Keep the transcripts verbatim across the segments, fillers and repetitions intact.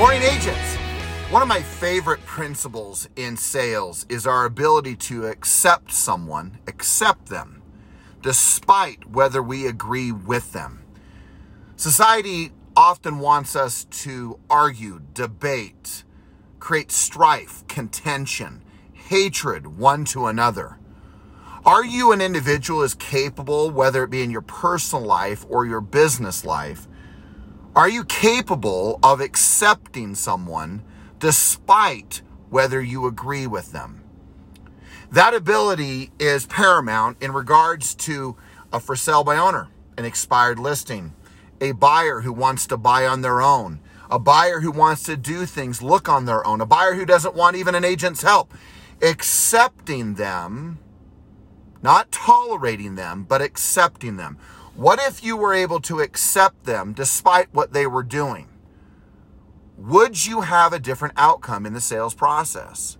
Morning, agents. One of my favorite principles in sales is our ability to accept someone, accept them, despite whether we agree with them. Society often wants us to argue, debate, create strife, contention, hatred one to another. Are you an individual is capable, whether it be in your personal life or your business life, are you capable of accepting someone despite whether you agree with them? That ability is paramount in regards to a for sale by owner, an expired listing, a buyer who wants to buy on their own, a buyer who wants to do things, look on their own, a buyer who doesn't want even an agent's help. Accepting them, not tolerating them, but accepting them. What if you were able to accept them despite what they were doing? Would you have a different outcome in the sales process?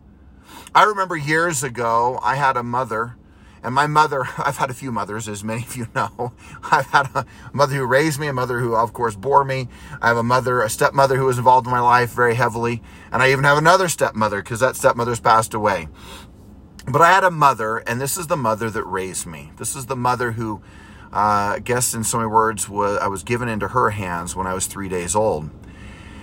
I remember years ago, I had a mother, and my mother, I've had a few mothers, as many of you know. I've had a mother who raised me, a mother who, of course, bore me. I have a mother, a stepmother who was involved in my life very heavily. And I even have another stepmother because that stepmother's passed away. But I had a mother, and this is the mother that raised me. This is the mother who, uh, I guess in so many words, was, I was given into her hands when I was three days old.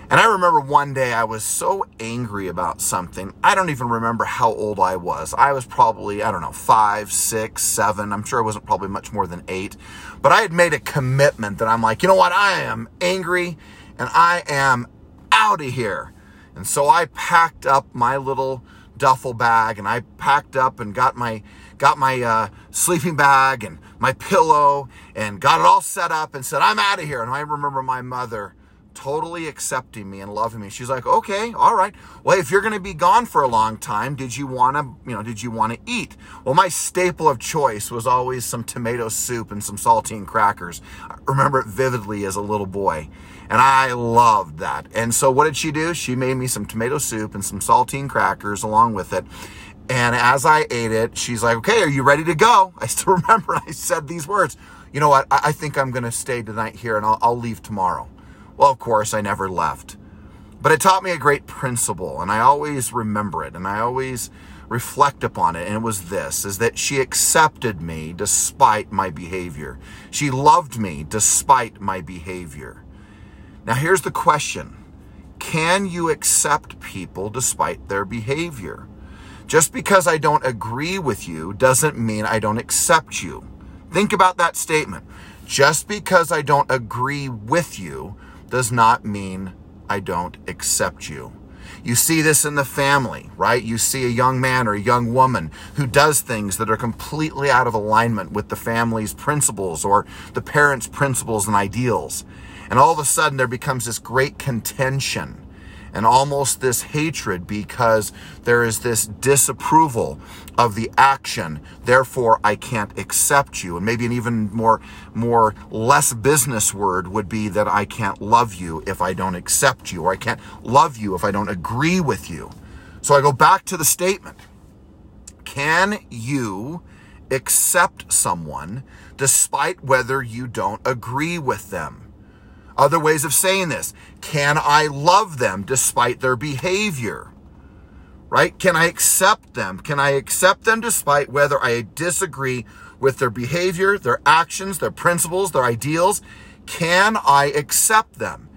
And I remember one day I was so angry about something. I don't even remember how old I was. I was probably, I don't know, five, six, seven. I'm sure I wasn't probably much more than eight. But I had made a commitment that I'm like, you know what? I am angry and I am out of here. And so I packed up my little duffel bag and I packed up and got my got my uh, sleeping bag and my pillow and got it all set up and said, I'm out of here. And I remember my mother totally accepting me and loving me. She's like, okay, all right. Well, if you're going to be gone for a long time, did you want to, you know, did you want to eat? Well, my staple of choice was always some tomato soup and some saltine crackers. I remember it vividly as a little boy, and I loved that. And so what did she do? She made me some tomato soup and some saltine crackers along with it. And as I ate it, she's like, okay, are you ready to go? I still remember I said these words. You know what? I, I think I'm going to stay tonight here and I'll, I'll leave tomorrow. Well, of course, I never left, but it taught me a great principle, and I always remember it, and I always reflect upon it, and it was this, is that she accepted me despite my behavior. She loved me despite my behavior. Now, here's the question. Can you accept people despite their behavior? Just because I don't agree with you doesn't mean I don't accept you. Think about that statement. Just because I don't agree with you does not mean I don't accept you. You see this in the family, right? You see a young man or a young woman who does things that are completely out of alignment with the family's principles or the parents' principles and ideals. And all of a sudden there becomes this great contention and almost this hatred because there is this disapproval of the action. Therefore, I can't accept you. And maybe an even more, more less business word would be that I can't love you if I don't accept you, or I can't love you if I don't agree with you. So I go back to the statement. Can you accept someone despite whether you don't agree with them? Other ways of saying this, can I love them despite their behavior, right? Can I accept them? Can I accept them despite whether I disagree with their behavior, their actions, their principles, their ideals? Can I accept them?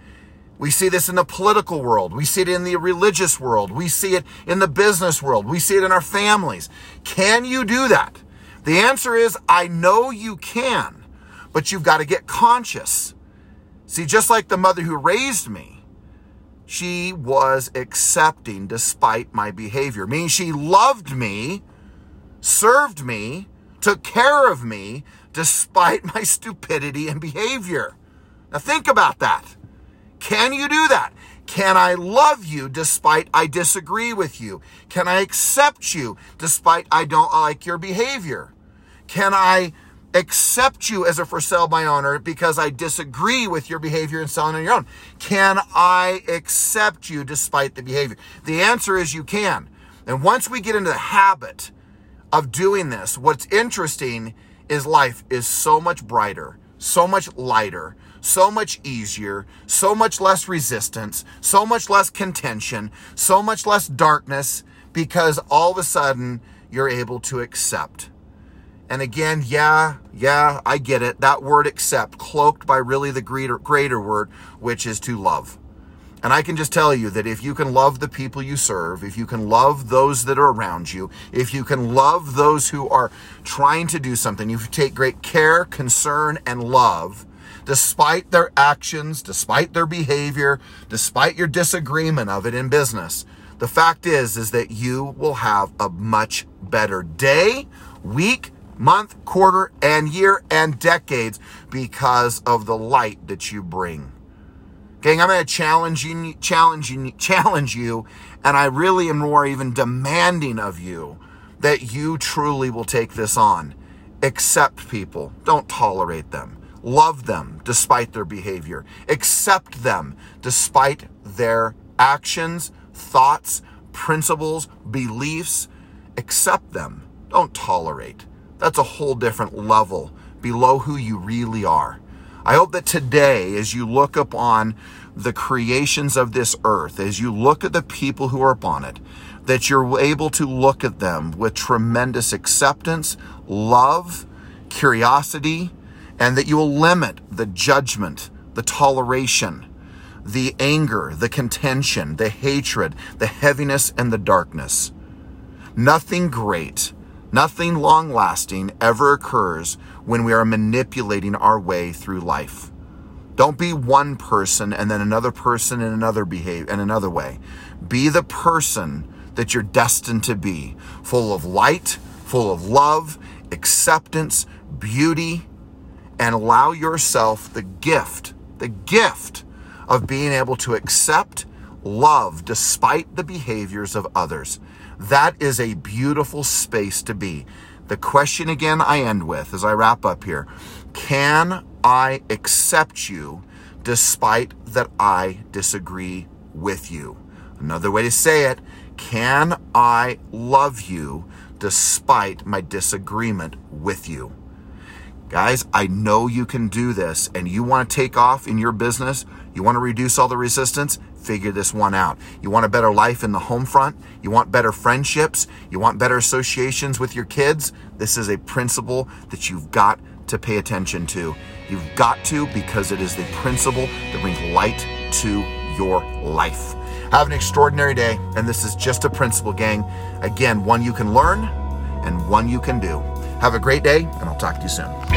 We see this in the political world. We see it in the religious world. We see it in the business world. We see it in our families. Can you do that? The answer is, I know you can, but you've got to get conscious. See, just like the mother who raised me, she was accepting despite my behavior, meaning she loved me, served me, took care of me despite my stupidity and behavior. Now think about that. Can you do that? Can I love you despite I disagree with you? Can I accept you despite I don't like your behavior? Can I accept you as a for sale by owner because I disagree with your behavior in selling on your own? Can I accept you despite the behavior? The answer is you can. And once we get into the habit of doing this, what's interesting is life is so much brighter, so much lighter, so much easier, so much less resistance, so much less contention, so much less darkness, because all of a sudden you're able to accept. And again, yeah, yeah, I get it. That word accept, cloaked by really the greater, greater word, which is to love. And I can just tell you that if you can love the people you serve, if you can love those that are around you, if you can love those who are trying to do something, you take great care, concern, and love, despite their actions, despite their behavior, despite your disagreement of it in business, the fact is, is that you will have a much better day, week, month, quarter, and year, and decades because of the light that you bring. Gang, I'm going to challenge you, challenge you, challenge you, and I really am more even demanding of you that you truly will take this on. Accept people. Don't tolerate them. Love them despite their behavior. Accept them despite their actions, thoughts, principles, beliefs. Accept them. Don't tolerate. That's a whole different level below who you really are. I hope that today, as you look upon the creations of this earth, as you look at the people who are upon it, that you're able to look at them with tremendous acceptance, love, curiosity, and that you will limit the judgment, the toleration, the anger, the contention, the hatred, the heaviness, and the darkness. Nothing great, nothing long-lasting ever occurs when we are manipulating our way through life. Don't be one person and then another person and another behave and another way. Be the person that you're destined to be, full of light, full of love, acceptance, beauty, and allow yourself the gift, the gift of being able to accept love despite the behaviors of others. That is a beautiful space to be. The question again I end with as I wrap up here, can I accept you despite that I disagree with you? Another way to say it, can I love you despite my disagreement with you? Guys, I know you can do this, and you want to take off in your business. You want to reduce all the resistance? Figure this one out. You want a better life in the home front? You want better friendships? You want better associations with your kids? This is a principle that you've got to pay attention to. You've got to, because it is the principle that brings light to your life. Have an extraordinary day, and this is just a principle, gang. Again, one you can learn and one you can do. Have a great day, and I'll talk to you soon.